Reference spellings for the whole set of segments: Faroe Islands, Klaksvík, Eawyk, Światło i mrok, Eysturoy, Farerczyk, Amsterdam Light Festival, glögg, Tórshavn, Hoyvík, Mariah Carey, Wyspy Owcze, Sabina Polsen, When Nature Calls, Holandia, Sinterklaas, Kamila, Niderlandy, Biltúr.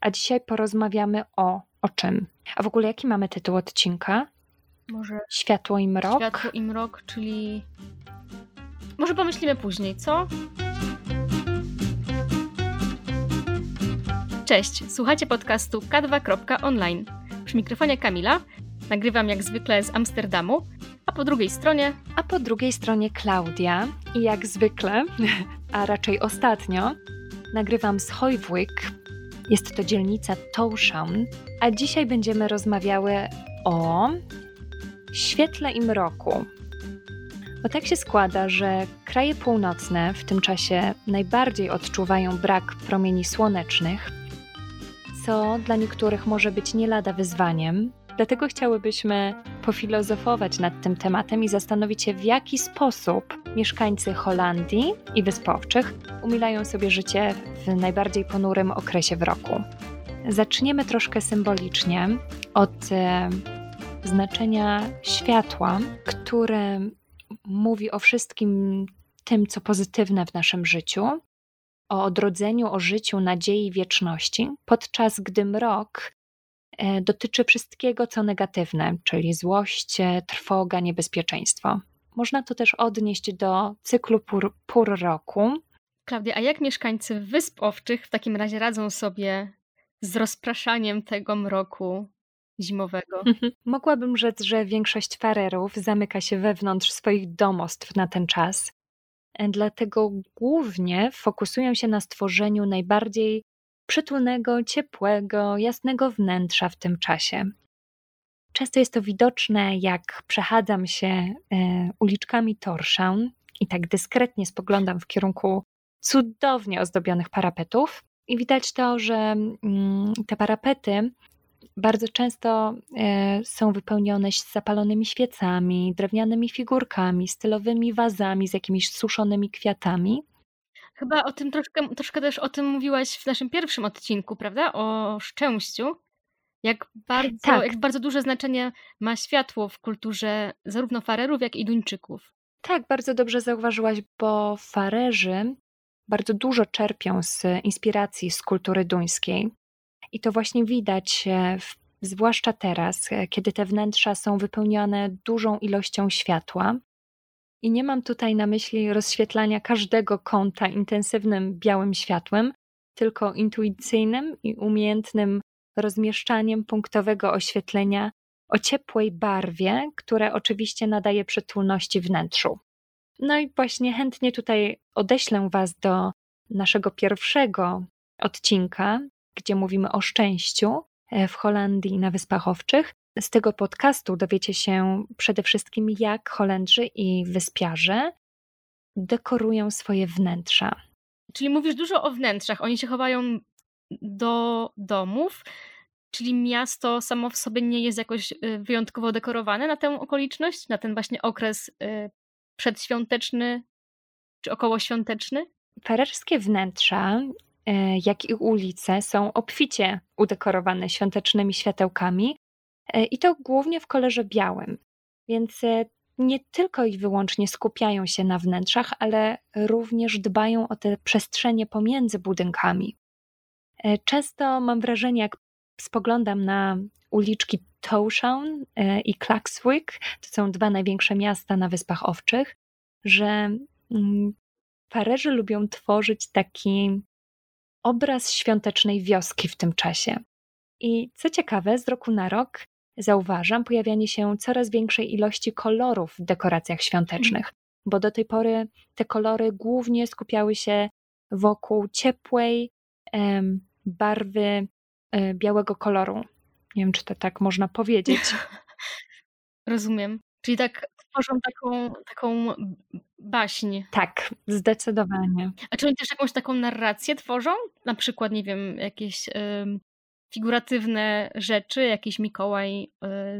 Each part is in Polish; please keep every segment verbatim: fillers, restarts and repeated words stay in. a dzisiaj porozmawiamy o, o czym? A w ogóle jaki mamy tytuł odcinka? Może Światło i mrok? Światło i mrok, czyli... Może pomyślimy później, co? Cześć, słuchacie podcastu K dwa kropka online. Przy mikrofonie Kamila, nagrywam jak zwykle z Amsterdamu, a po drugiej stronie... A po drugiej stronie Klaudia i jak zwykle, a raczej ostatnio, nagrywam z Hoyvík. Jest to dzielnica Tórshavn, a dzisiaj będziemy rozmawiały o świetle i mroku. Bo tak się składa, że kraje północne w tym czasie najbardziej odczuwają brak promieni słonecznych, co dla niektórych może być nie lada wyzwaniem. Dlatego chciałybyśmy pofilozofować nad tym tematem i zastanowić się, w jaki sposób mieszkańcy Holandii i Wysp Owczych umilają sobie życie w najbardziej ponurym okresie w roku. Zaczniemy troszkę symbolicznie od e, znaczenia światła, które mówi o wszystkim tym, co pozytywne w naszym życiu, o odrodzeniu, o życiu, nadziei i wieczności, podczas gdy mrok dotyczy wszystkiego, co negatywne, czyli złość, trwoga, niebezpieczeństwo. Można to też odnieść do cyklu pór, pór roku. Klaudia, a jak mieszkańcy Wysp Owczych w takim razie radzą sobie z rozpraszaniem tego mroku zimowego? Mogłabym rzec, że większość farerów zamyka się wewnątrz swoich domostw na ten czas. Dlatego głównie fokusują się na stworzeniu najbardziej przytulnego, ciepłego, jasnego wnętrza w tym czasie. Często jest to widoczne, jak przechadzam się uliczkami Tórshavn i tak dyskretnie spoglądam w kierunku cudownie ozdobionych parapetów i widać to, że te parapety bardzo często są wypełnione zapalonymi świecami, drewnianymi figurkami, stylowymi wazami z jakimiś suszonymi kwiatami. Chyba o tym troszkę, troszkę też o tym mówiłaś w naszym pierwszym odcinku, prawda? O szczęściu. Jak bardzo, tak. jak bardzo duże znaczenie ma światło w kulturze zarówno farerów, jak i Duńczyków. Tak, bardzo dobrze zauważyłaś, bo farerzy bardzo dużo czerpią z inspiracji z kultury duńskiej. I to właśnie widać, zwłaszcza teraz, kiedy te wnętrza są wypełnione dużą ilością światła. I nie mam tutaj na myśli rozświetlania każdego kąta intensywnym białym światłem, tylko intuicyjnym i umiejętnym rozmieszczaniem punktowego oświetlenia o ciepłej barwie, które oczywiście nadaje przytulności wnętrzu. No i właśnie chętnie tutaj odeślę Was do naszego pierwszego odcinka, gdzie mówimy o szczęściu w Holandii na Wyspach Owczych. Z tego podcastu dowiecie się przede wszystkim, jak Holendrzy i wyspiarze dekorują swoje wnętrza. Czyli mówisz dużo o wnętrzach. Oni się chowają do domów, czyli miasto samo w sobie nie jest jakoś wyjątkowo dekorowane na tę okoliczność, na ten właśnie okres przedświąteczny czy okołoświąteczny? Farerskie wnętrza, jak i ulice, są obficie udekorowane świątecznymi światełkami. I to głównie w kolorze białym, więc nie tylko i wyłącznie skupiają się na wnętrzach, ale również dbają o te przestrzenie pomiędzy budynkami. Często mam wrażenie, jak spoglądam na uliczki Tórshavn i Klaksvík, to są dwa największe miasta na Wyspach Owczych, że farerzy lubią tworzyć taki obraz świątecznej wioski w tym czasie. I co ciekawe, z roku na rok zauważam pojawianie się coraz większej ilości kolorów w dekoracjach świątecznych, bo do tej pory te kolory głównie skupiały się wokół ciepłej em, barwy e, białego koloru. Nie wiem, czy to tak można powiedzieć. Rozumiem. Czyli tak tworzą taką, taką baśń. Tak, zdecydowanie. A czy oni też jakąś taką narrację tworzą? Na przykład, nie wiem, jakieś... Y- figuratywne rzeczy, jakiś Mikołaj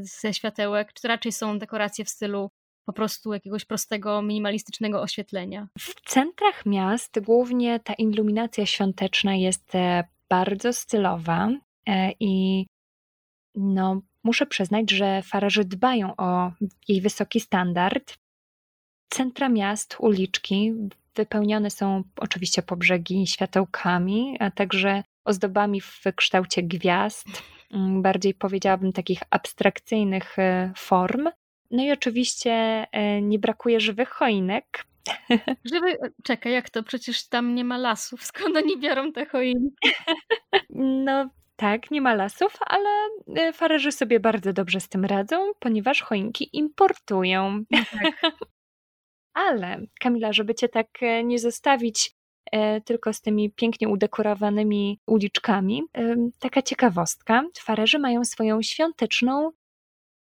ze światełek, czy raczej są dekoracje w stylu po prostu jakiegoś prostego, minimalistycznego oświetlenia? W centrach miast głównie ta iluminacja świąteczna jest bardzo stylowa i no, muszę przyznać, że farerzy dbają o jej wysoki standard. Centra miast, uliczki wypełnione są oczywiście po brzegi światełkami, a także ozdobami w kształcie gwiazd, bardziej powiedziałabym takich abstrakcyjnych form. No i oczywiście nie brakuje żywych choinek. Żywy... Czekaj, jak to? Przecież tam nie ma lasów. Skąd oni biorą te choinki? No tak, nie ma lasów, ale Farerzy sobie bardzo dobrze z tym radzą, ponieważ choinki importują. No tak. Ale Kamila, żeby cię tak nie zostawić tylko z tymi pięknie udekorowanymi uliczkami, taka ciekawostka. Farerzy mają swoją świąteczną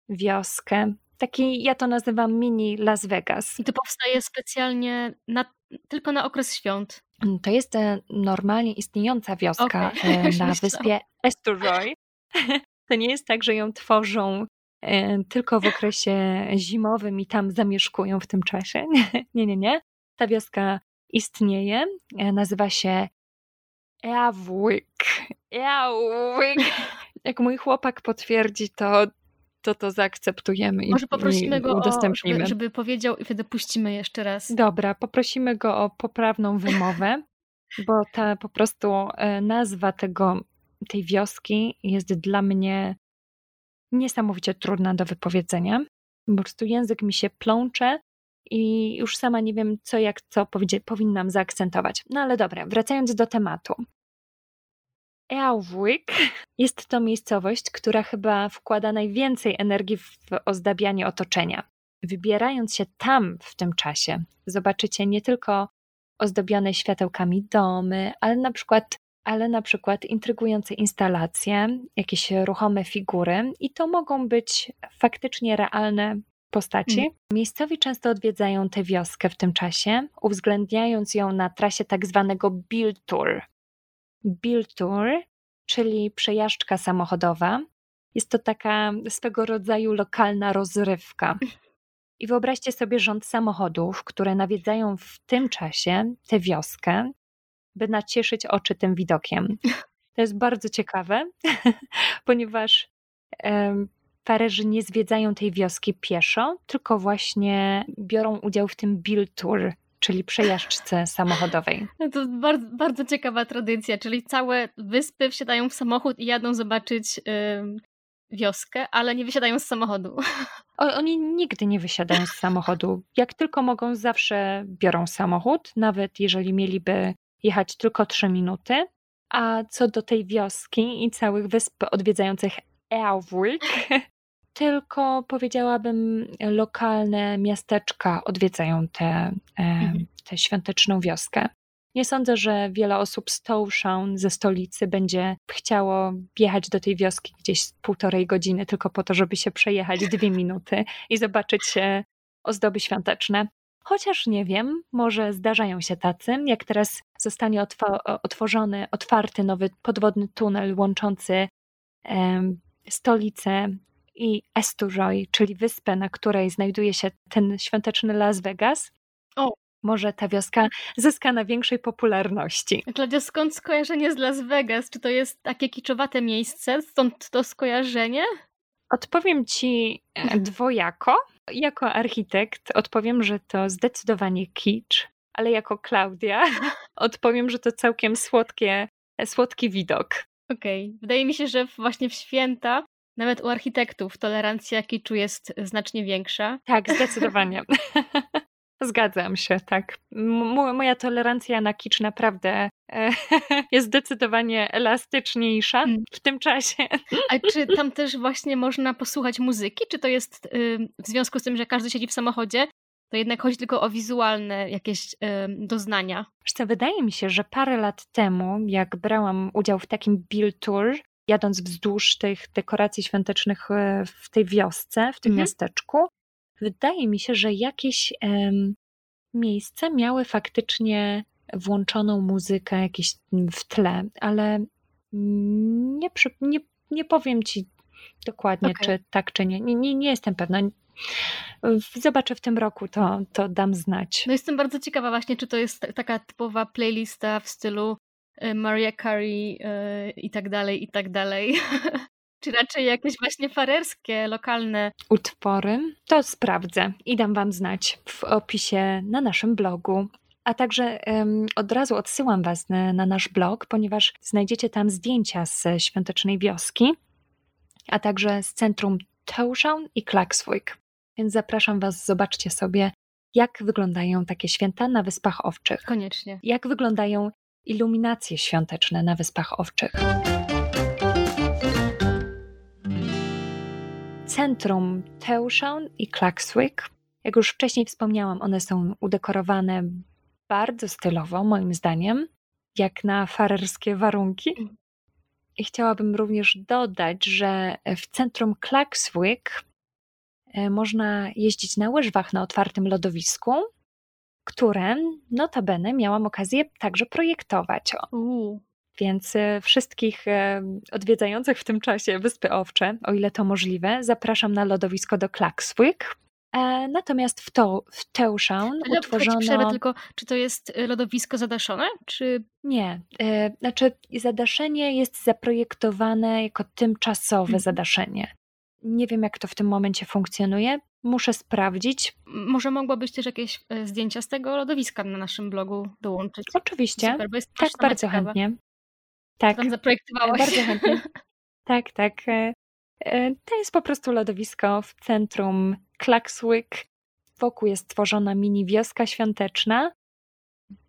wioskę. Taki, ja to nazywam mini Las Vegas. I to powstaje specjalnie na, tylko na okres świąt. To jest normalnie istniejąca wioska okay. na wyspie Eysturoy. To nie jest tak, że ją tworzą tylko w okresie zimowym i tam zamieszkują w tym czasie. Nie, nie, nie. Ta wioska istnieje, nazywa się Eawyk. Eawyk. Jak mój chłopak potwierdzi, to to to zaakceptujemy i, Może poprosimy i go udostępnimy. O, żeby, żeby powiedział i wtedy puścimy jeszcze raz. Dobra, poprosimy go o poprawną wymowę, bo ta po prostu nazwa tego, tej wioski jest dla mnie niesamowicie trudna do wypowiedzenia. Po prostu język mi się plącze i już sama nie wiem, co jak co powinnam zaakcentować. No ale dobra, wracając do tematu. Eawyk jest to miejscowość, która chyba wkłada najwięcej energii w ozdabianie otoczenia. Wybierając się tam w tym czasie, zobaczycie nie tylko ozdobione światełkami domy, ale na przykład, ale na przykład intrygujące instalacje, jakieś ruchome figury i to mogą być faktycznie realne postaci. Mm. Miejscowi często odwiedzają tę wioskę w tym czasie, uwzględniając ją na trasie tak zwanego Biltúr. Biltúr, czyli przejażdżka samochodowa. Jest to taka swego rodzaju lokalna rozrywka. I wyobraźcie sobie rząd samochodów, które nawiedzają w tym czasie tę wioskę, by nacieszyć oczy tym widokiem. To jest bardzo ciekawe, ponieważ Farerzy nie zwiedzają tej wioski pieszo, tylko właśnie biorą udział w tym Biltúr, czyli przejażdżce samochodowej. To bardzo, bardzo ciekawa tradycja, czyli całe wyspy wsiadają w samochód i jadą zobaczyć yy, wioskę, ale nie wysiadają z samochodu. O, oni nigdy nie wysiadają z samochodu. Jak tylko mogą, zawsze biorą samochód, nawet jeżeli mieliby jechać tylko trzy minuty. A co do tej wioski i całych wysp odwiedzających Eawyk, tylko powiedziałabym lokalne miasteczka odwiedzają tę mhm. świąteczną wioskę. Nie sądzę, że wiele osób z Tórshavn, ze stolicy, będzie chciało jechać do tej wioski gdzieś z półtorej godziny tylko po to, żeby się przejechać dwie minuty i zobaczyć ozdoby świąteczne. Chociaż nie wiem, może zdarzają się tacy, jak teraz zostanie otw- otworzony, otwarty nowy podwodny tunel łączący em, stolicę i Eysturoy, czyli wyspę, na której znajduje się ten świąteczny Las Vegas. O. Może ta wioska zyska na większej popularności. Klaudia, skąd skojarzenie z Las Vegas? Czy to jest takie kiczowate miejsce? Stąd to skojarzenie? Odpowiem ci dwojako. Jako architekt odpowiem, że to zdecydowanie kicz, ale jako Klaudia odpowiem, że to całkiem słodkie, słodki widok. Okej. Okay. Wydaje mi się, że właśnie w święta nawet u architektów tolerancja kiczu jest znacznie większa. Tak, zdecydowanie. Zgadzam się, tak. M- moja tolerancja na kicz naprawdę e- jest zdecydowanie elastyczniejsza mm. w tym czasie. A czy tam też właśnie można posłuchać muzyki? Czy to jest y- w związku z tym, że każdy siedzi w samochodzie, to jednak chodzi tylko o wizualne jakieś y- doznania? Zresztą wydaje mi się, że parę lat temu, jak brałam udział w takim Biltúr, jadąc wzdłuż tych dekoracji świątecznych w tej wiosce, w tym mhm. miasteczku, wydaje mi się, że jakieś um, miejsca miały faktycznie włączoną muzykę jakieś w tle, ale nie, nie, nie powiem ci dokładnie, okay. czy tak, czy nie. Nie, nie, nie jestem pewna. Zobaczę w tym roku, to, to dam znać. No jestem bardzo ciekawa właśnie, czy to jest taka typowa playlista w stylu Mariah Carey yy, i tak dalej, i tak dalej. Czy raczej jakieś właśnie farerskie, lokalne utwory? To sprawdzę i dam wam znać w opisie na naszym blogu. A także um, od razu odsyłam Was na, na nasz blog, ponieważ znajdziecie tam zdjęcia z świątecznej wioski, a także z centrum Tórshavn i Klaksvík. Więc zapraszam Was, zobaczcie sobie, jak wyglądają takie święta na Wyspach Owczych. Koniecznie. Jak wyglądają iluminacje świąteczne na Wyspach Owczych. Centrum Tórshavn i Klaksvík. Jak już wcześniej wspomniałam, one są udekorowane bardzo stylowo, moim zdaniem, jak na farerskie warunki. I chciałabym również dodać, że w centrum Klaksvík można jeździć na łyżwach na otwartym lodowisku, które notabene miałam okazję także projektować. Uuu. Więc wszystkich odwiedzających w tym czasie Wyspy Owcze, o ile to możliwe, zapraszam na lodowisko do Klaksvík. Natomiast w, to, w Tórshavn no, utworzono... Przerwę, tylko czy to jest lodowisko zadaszone? Czy... Nie, znaczy zadaszenie jest zaprojektowane jako tymczasowe hmm. zadaszenie. Nie wiem, jak to w tym momencie funkcjonuje. Muszę sprawdzić. Może mogłabyś też jakieś zdjęcia z tego lodowiska na naszym blogu dołączyć. Oczywiście, super, tak bardzo ciekawa. Chętnie. Tak, tam zaprojektowałaś. Bardzo chętnie. Tak, tak. To jest po prostu lodowisko w centrum Klaksvík. Wokół jest tworzona mini wioska świąteczna.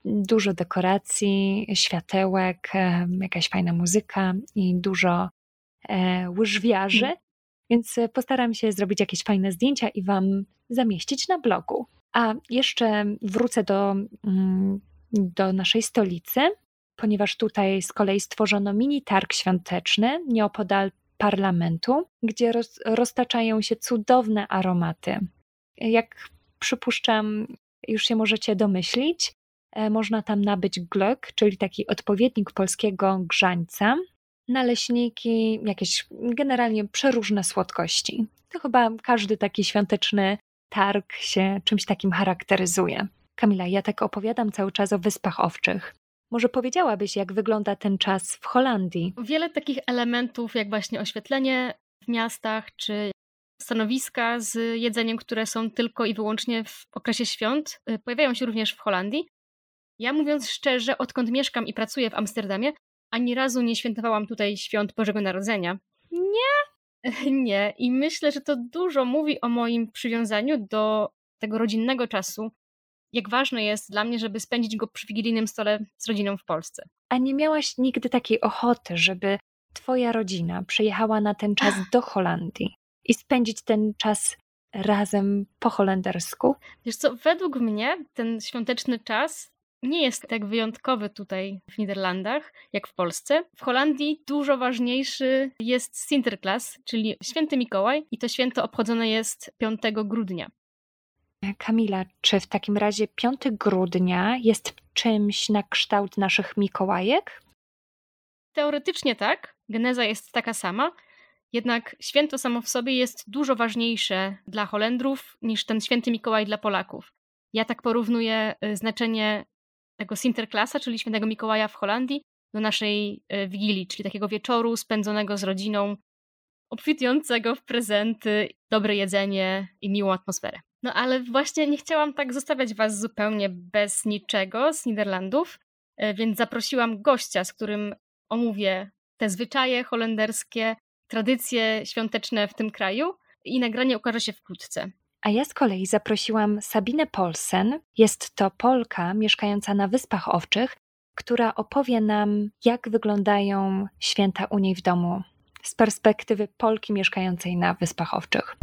Dużo dekoracji, światełek, jakaś fajna muzyka i dużo łyżwiarzy. Hmm. Więc postaram się zrobić jakieś fajne zdjęcia i Wam zamieścić na blogu. A jeszcze wrócę do, do naszej stolicy, ponieważ tutaj z kolei stworzono mini targ świąteczny nieopodal parlamentu, gdzie roz, roztaczają się cudowne aromaty. Jak przypuszczam, już się możecie domyślić, można tam nabyć glögg, czyli taki odpowiednik polskiego grzańca, naleśniki, jakieś generalnie przeróżne słodkości. To chyba każdy taki świąteczny targ się czymś takim charakteryzuje. Kamila, ja tak opowiadam cały czas o Wyspach Owczych. Może powiedziałabyś, jak wygląda ten czas w Holandii? Wiele takich elementów, jak właśnie oświetlenie w miastach, czy stanowiska z jedzeniem, które są tylko i wyłącznie w okresie świąt, pojawiają się również w Holandii. Ja, mówiąc szczerze, odkąd mieszkam i pracuję w Amsterdamie, ani razu nie świętowałam tutaj świąt Bożego Narodzenia. Nie? Nie. I myślę, że to dużo mówi o moim przywiązaniu do tego rodzinnego czasu. Jak ważne jest dla mnie, żeby spędzić go przy wigilijnym stole z rodziną w Polsce. A nie miałaś nigdy takiej ochoty, żeby twoja rodzina przyjechała na ten czas do Holandii i spędzić ten czas razem po holendersku? Wiesz co, według mnie ten świąteczny czas nie jest tak wyjątkowy tutaj w Niderlandach, jak w Polsce. W Holandii dużo ważniejszy jest Sinterklaas, czyli Święty Mikołaj, i to święto obchodzone jest piątego grudnia. Kamila, czy w takim razie piątego grudnia jest czymś na kształt naszych Mikołajek? Teoretycznie tak, geneza jest taka sama, jednak święto samo w sobie jest dużo ważniejsze dla Holendrów niż ten Święty Mikołaj dla Polaków. Ja tak porównuję znaczenie tego Sinterklaasa, czyli Świętego Mikołaja w Holandii, do naszej Wigilii, czyli takiego wieczoru spędzonego z rodziną, obfitującego w prezenty, dobre jedzenie i miłą atmosferę. No ale właśnie nie chciałam tak zostawiać Was zupełnie bez niczego z Niderlandów, więc zaprosiłam gościa, z którym omówię te zwyczaje holenderskie, tradycje świąteczne w tym kraju, i nagranie ukaże się wkrótce. A ja z kolei zaprosiłam Sabinę Polsen. Jest to Polka mieszkająca na Wyspach Owczych, która opowie nam, jak wyglądają święta u niej w domu z perspektywy Polki mieszkającej na Wyspach Owczych.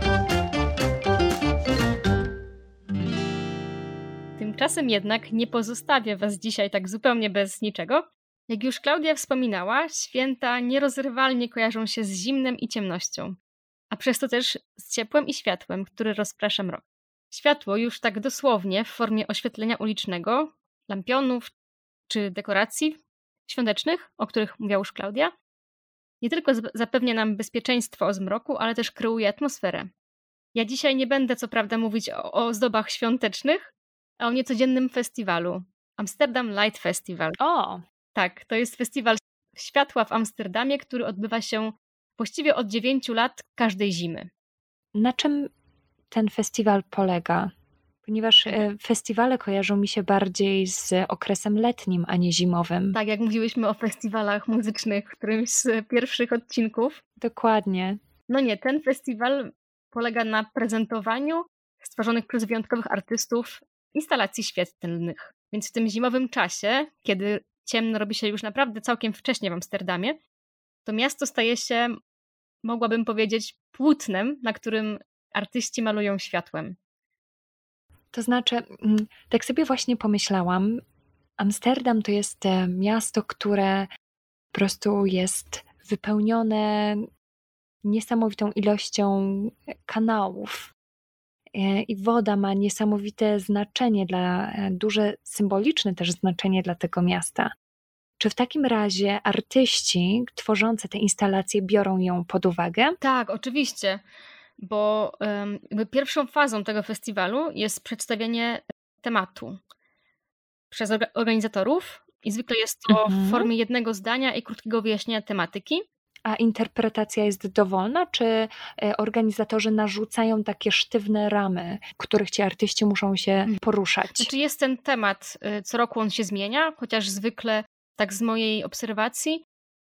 Tymczasem jednak nie pozostawię Was dzisiaj tak zupełnie bez niczego. Jak już Klaudia wspominała, święta nierozerwalnie kojarzą się z zimnem i ciemnością, a przez to też z ciepłem i światłem, który rozprasza mrok. Światło już tak dosłownie w formie oświetlenia ulicznego, lampionów czy dekoracji świątecznych, o których mówiła już Klaudia, nie tylko zapewnia nam bezpieczeństwo o zmroku, ale też kreuje atmosferę. Ja dzisiaj nie będę co prawda mówić o, o ozdobach świątecznych, a o niecodziennym festiwalu. Amsterdam Light Festival. O! Tak, to jest festiwal światła w Amsterdamie, który odbywa się właściwie od dziewięciu lat każdej zimy. Na czym ten festiwal polega? Ponieważ festiwale kojarzą mi się bardziej z okresem letnim, a nie zimowym. Tak, jak mówiłyśmy o festiwalach muzycznych w którymś z pierwszych odcinków. Dokładnie. No nie, ten festiwal polega na prezentowaniu stworzonych przez wyjątkowych artystów instalacji świetlnych. Więc w tym zimowym czasie, kiedy ciemno robi się już naprawdę całkiem wcześnie w Amsterdamie, to miasto staje się, mogłabym powiedzieć, płótnem, na którym artyści malują światłem. To znaczy, tak sobie właśnie pomyślałam, Amsterdam to jest miasto, które po prostu jest wypełnione niesamowitą ilością kanałów. I woda ma niesamowite znaczenie, dla, duże symboliczne też znaczenie dla tego miasta. Czy w takim razie artyści tworzący te instalacje biorą ją pod uwagę? Tak, oczywiście, bo jakby pierwszą fazą tego festiwalu jest przedstawienie tematu przez organizatorów i zwykle jest to mhm. w formie jednego zdania i krótkiego wyjaśnienia tematyki. A interpretacja jest dowolna, czy organizatorzy narzucają takie sztywne ramy, których ci artyści muszą się poruszać? Znaczy jest ten temat, co roku on się zmienia, chociaż zwykle, tak z mojej obserwacji,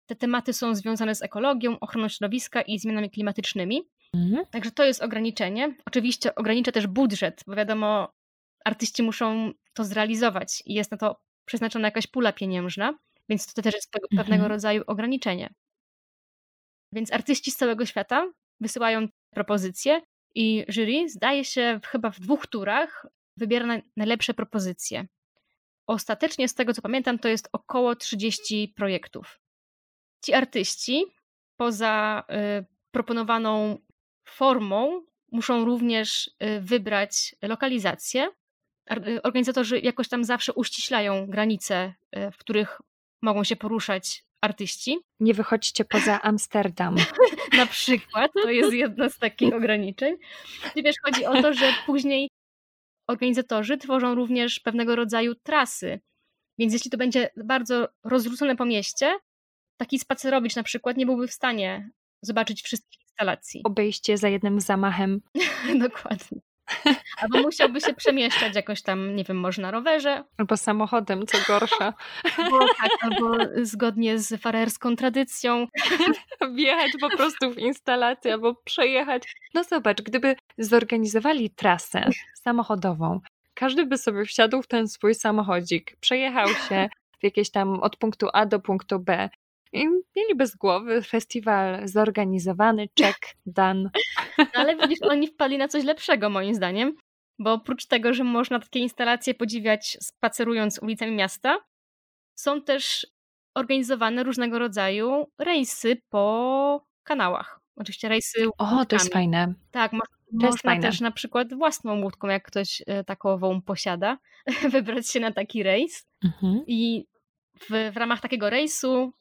te tematy są związane z ekologią, ochroną środowiska i zmianami klimatycznymi. Mhm. Także to jest ograniczenie. Oczywiście ogranicza też budżet, bo wiadomo, artyści muszą to zrealizować i jest na to przeznaczona jakaś pula pieniężna, więc to też jest pewnego mhm. rodzaju ograniczenie. Więc artyści z całego świata wysyłają propozycje i jury, zdaje się, chyba w dwóch turach wybiera najlepsze propozycje. Ostatecznie, z tego co pamiętam, to jest około trzydziestu projektów. Ci artyści poza y, proponowaną formą muszą również y, wybrać lokalizację. Organizatorzy jakoś tam zawsze uściślają granice, y, w których mogą się poruszać artyści. Nie wychodźcie poza Amsterdam. Na przykład, to jest jedno z takich ograniczeń. Wiesz, chodzi o to, że później organizatorzy tworzą również pewnego rodzaju trasy, więc jeśli to będzie bardzo rozrzucone po mieście, taki spacerowicz na przykład nie byłby w stanie zobaczyć wszystkich instalacji. Obejście za jednym zamachem. Dokładnie. Albo musiałby się przemieszczać jakoś tam, nie wiem, może na rowerze. Albo samochodem, co gorsza. Albo tak, albo zgodnie z farerską tradycją. Wjechać po prostu w instalację, albo przejechać. No zobacz, gdyby zorganizowali trasę samochodową, każdy by sobie wsiadł w ten swój samochodzik, przejechał się w jakieś tam od punktu A do punktu B i mieliby z głowy festiwal zorganizowany, check, done. No ale widzisz, oni wpadli na coś lepszego moim zdaniem, bo oprócz tego, że można takie instalacje podziwiać spacerując ulicami miasta, są też organizowane różnego rodzaju rejsy po kanałach. Oczywiście rejsy łódkami. O, to jest fajne. Tak, mo- można jest fajne. Też na przykład własną łódką, jak ktoś takową posiada, wybrać się na taki rejs mhm. i w, w ramach takiego rejsu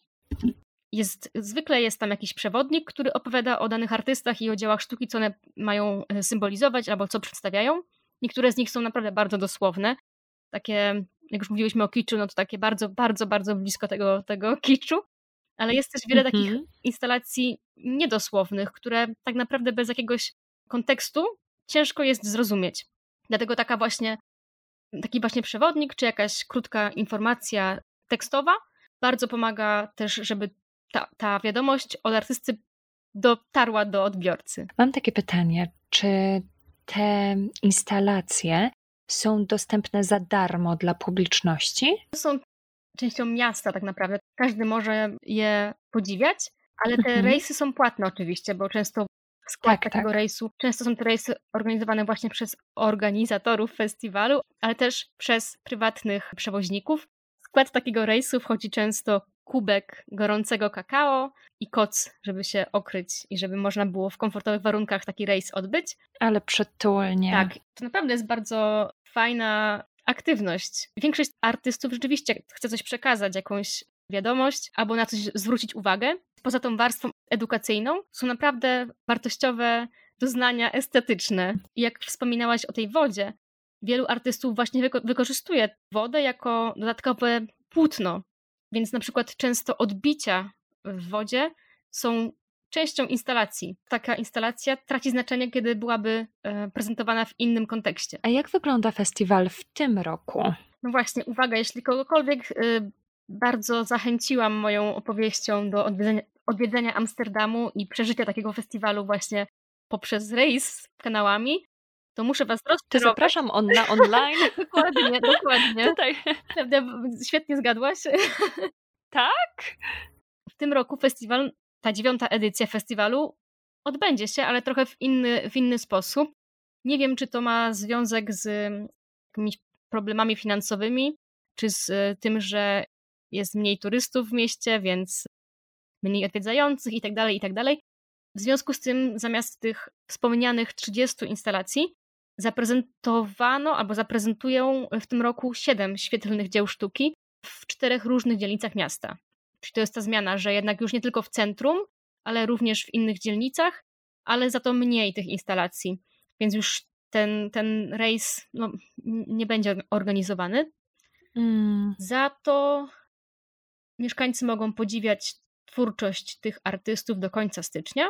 Jest, zwykle jest tam jakiś przewodnik, który opowiada o danych artystach i o dziełach sztuki, co one mają symbolizować albo co przedstawiają. Niektóre z nich są naprawdę bardzo dosłowne. Takie, jak już mówiliśmy o kiczu, no to takie bardzo, bardzo, bardzo blisko tego, tego kiczu. Ale jest też wiele mhm. takich instalacji niedosłownych, które tak naprawdę bez jakiegoś kontekstu ciężko jest zrozumieć. Dlatego taka właśnie, taki właśnie przewodnik, czy jakaś krótka informacja tekstowa bardzo pomaga też, żeby ta, ta wiadomość od artysty dotarła do odbiorcy. Mam takie pytanie, czy te instalacje są dostępne za darmo dla publiczności? Są częścią miasta tak naprawdę, każdy może je podziwiać, ale te mhm. rejsy są płatne oczywiście, bo często w skład tak, takiego tak. rejsu, często są te rejsy organizowane właśnie przez organizatorów festiwalu, ale też przez prywatnych przewoźników. W skład takiego rejsu wchodzi często kubek gorącego kakao i koc, żeby się okryć i żeby można było w komfortowych warunkach taki rejs odbyć. Ale przytulnie. Tak, to naprawdę jest bardzo fajna aktywność. Większość artystów rzeczywiście chce coś przekazać, jakąś wiadomość albo na coś zwrócić uwagę. Poza tą warstwą edukacyjną są naprawdę wartościowe doznania estetyczne. I jak wspominałaś o tej wodzie, wielu artystów właśnie wykorzystuje wodę jako dodatkowe płótno, więc na przykład często odbicia w wodzie są częścią instalacji. Taka instalacja traci znaczenie, kiedy byłaby prezentowana w innym kontekście. A jak wygląda festiwal w tym roku? No właśnie, uwaga, jeśli kogokolwiek bardzo zachęciłam moją opowieścią do odwiedzenia, odwiedzenia Amsterdamu i przeżycia takiego festiwalu właśnie poprzez rejs kanałami, to muszę was rozczarować. Zapraszam on na online. Dokładnie, dokładnie. Tutaj. Świetnie zgadłaś. Tak? W tym roku festiwal, ta dziewiąta edycja festiwalu odbędzie się, ale trochę w inny, w inny sposób. Nie wiem, czy to ma związek z jakimiś problemami finansowymi, czy z tym, że jest mniej turystów w mieście, więc mniej odwiedzających i tak dalej, i tak dalej. W związku z tym zamiast tych wspomnianych trzydziestu instalacji zaprezentowano albo zaprezentują w tym roku siedem świetlnych dzieł sztuki w czterech różnych dzielnicach miasta. Czyli to jest ta zmiana, że jednak już nie tylko w centrum, ale również w innych dzielnicach, ale za to mniej tych instalacji. Więc już ten, ten rejs no, nie będzie organizowany. Mm. Za to mieszkańcy mogą podziwiać twórczość tych artystów do końca stycznia.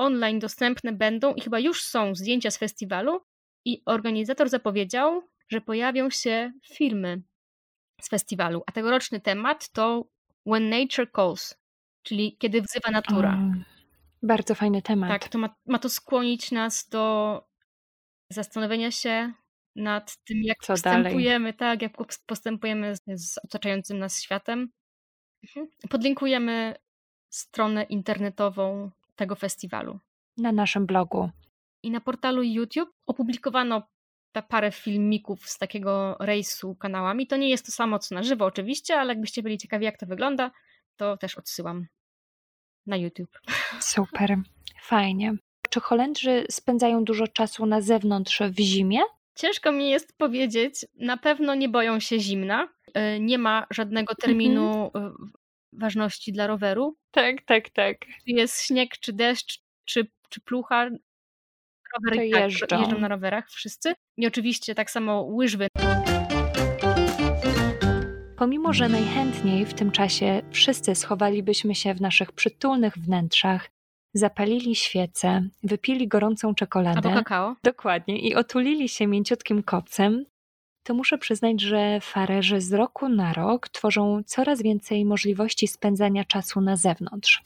Online dostępne będą i chyba już są zdjęcia z festiwalu i organizator zapowiedział, że pojawią się filmy z festiwalu. A tegoroczny temat to When Nature Calls, czyli kiedy wzywa natura. Um, bardzo fajny temat. Tak, to ma, ma to skłonić nas do zastanowienia się nad tym, jak Co postępujemy, tak, jak postępujemy z, z otaczającym nas światem. Podlinkujemy stronę internetową tego festiwalu. Na naszym blogu. I na portalu YouTube opublikowano parę filmików z takiego rejsu kanałami. To nie jest to samo, co na żywo oczywiście, ale jakbyście byli ciekawi, jak to wygląda, to też odsyłam na YouTube. Super, fajnie. Czy Holendrzy spędzają dużo czasu na zewnątrz w zimie? Ciężko mi jest powiedzieć. Na pewno nie boją się zimna. Nie ma żadnego terminu mhm. ważności dla roweru. Tak, tak, tak. Czy jest śnieg, czy deszcz, czy, czy plucha. Rower, jeżdżą. Tak, jeżdżą na rowerach wszyscy. I oczywiście tak samo łyżwy. Pomimo, że najchętniej w tym czasie wszyscy schowalibyśmy się w naszych przytulnych wnętrzach, zapalili świece, wypili gorącą czekoladę. Albo kakao. Dokładnie. I otulili się mięciutkim kocem, to muszę przyznać, że farerzy z roku na rok tworzą coraz więcej możliwości spędzania czasu na zewnątrz,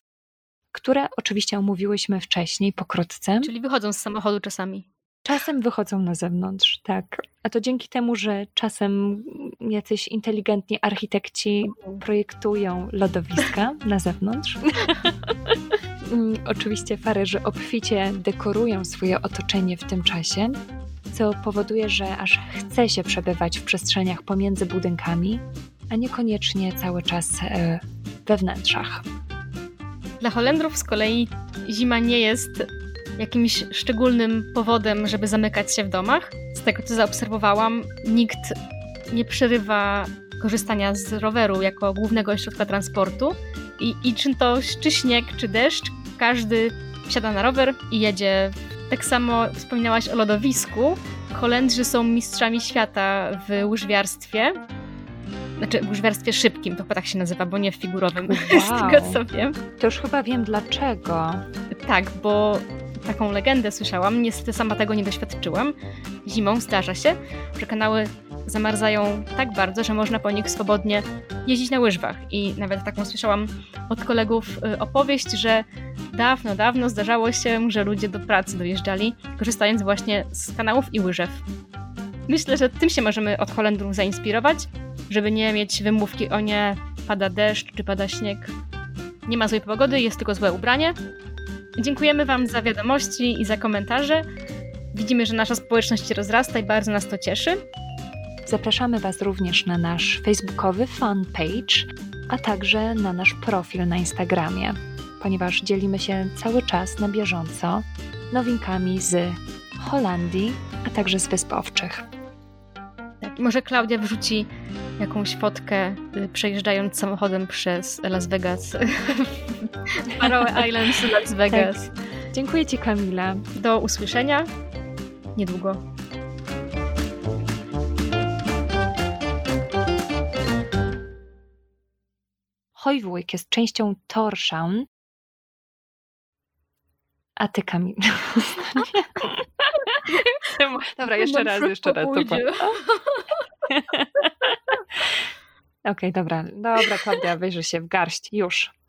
które oczywiście omówiłyśmy wcześniej, pokrótce. Czyli wychodzą z samochodu czasami. Czasem wychodzą na zewnątrz, tak. A to dzięki temu, że czasem jacyś inteligentni architekci projektują lodowiska na zewnątrz. Oczywiście farerzy obficie dekorują swoje otoczenie w tym czasie, co powoduje, że aż chce się przebywać w przestrzeniach pomiędzy budynkami, a niekoniecznie cały czas we wnętrzach. Dla Holendrów z kolei zima nie jest jakimś szczególnym powodem, żeby zamykać się w domach. Z tego, co zaobserwowałam, nikt nie przerywa korzystania z roweru jako głównego środka transportu. I, i czy to czy śnieg, czy deszcz, każdy wsiada na rower i jedzie. Tak samo wspominałaś o lodowisku. Holendrzy są mistrzami świata w łyżwiarstwie. Znaczy w łyżwiarstwie szybkim, to chyba tak się nazywa, bo nie w figurowym, wow. Z tego co wiem. To już chyba wiem dlaczego. Tak, bo taką legendę słyszałam, niestety sama tego nie doświadczyłam. Zimą zdarza się, że kanały zamarzają tak bardzo, że można po nich swobodnie jeździć na łyżwach. I nawet taką słyszałam od kolegów opowieść, że dawno, dawno zdarzało się, że ludzie do pracy dojeżdżali, korzystając właśnie z kanałów i łyżew. Myślę, że tym się możemy od Holendrów zainspirować, żeby nie mieć wymówki o nie, pada deszcz czy pada śnieg. Nie ma złej pogody, jest tylko złe ubranie. Dziękujemy wam za wiadomości i za komentarze. Widzimy, że nasza społeczność się rozrasta i bardzo nas to cieszy. Zapraszamy was również na nasz facebookowy fanpage, a także na nasz profil na Instagramie, ponieważ dzielimy się cały czas na bieżąco nowinkami z Holandii, a także z Wysp Owczych. Tak, i może Klaudia wrzuci jakąś fotkę przejeżdżając samochodem przez Las Vegas. Faroe Islands, Las Vegas. Tak. Dziękuję ci, Kamila. Do usłyszenia niedługo. Hoyvík jest częścią Tórshavn, A ty, Kamil. Dobra, jeszcze raz, jeszcze raz. Okej, okay, dobra, dobra, Klaudia, wyjrzyj się w garść, już.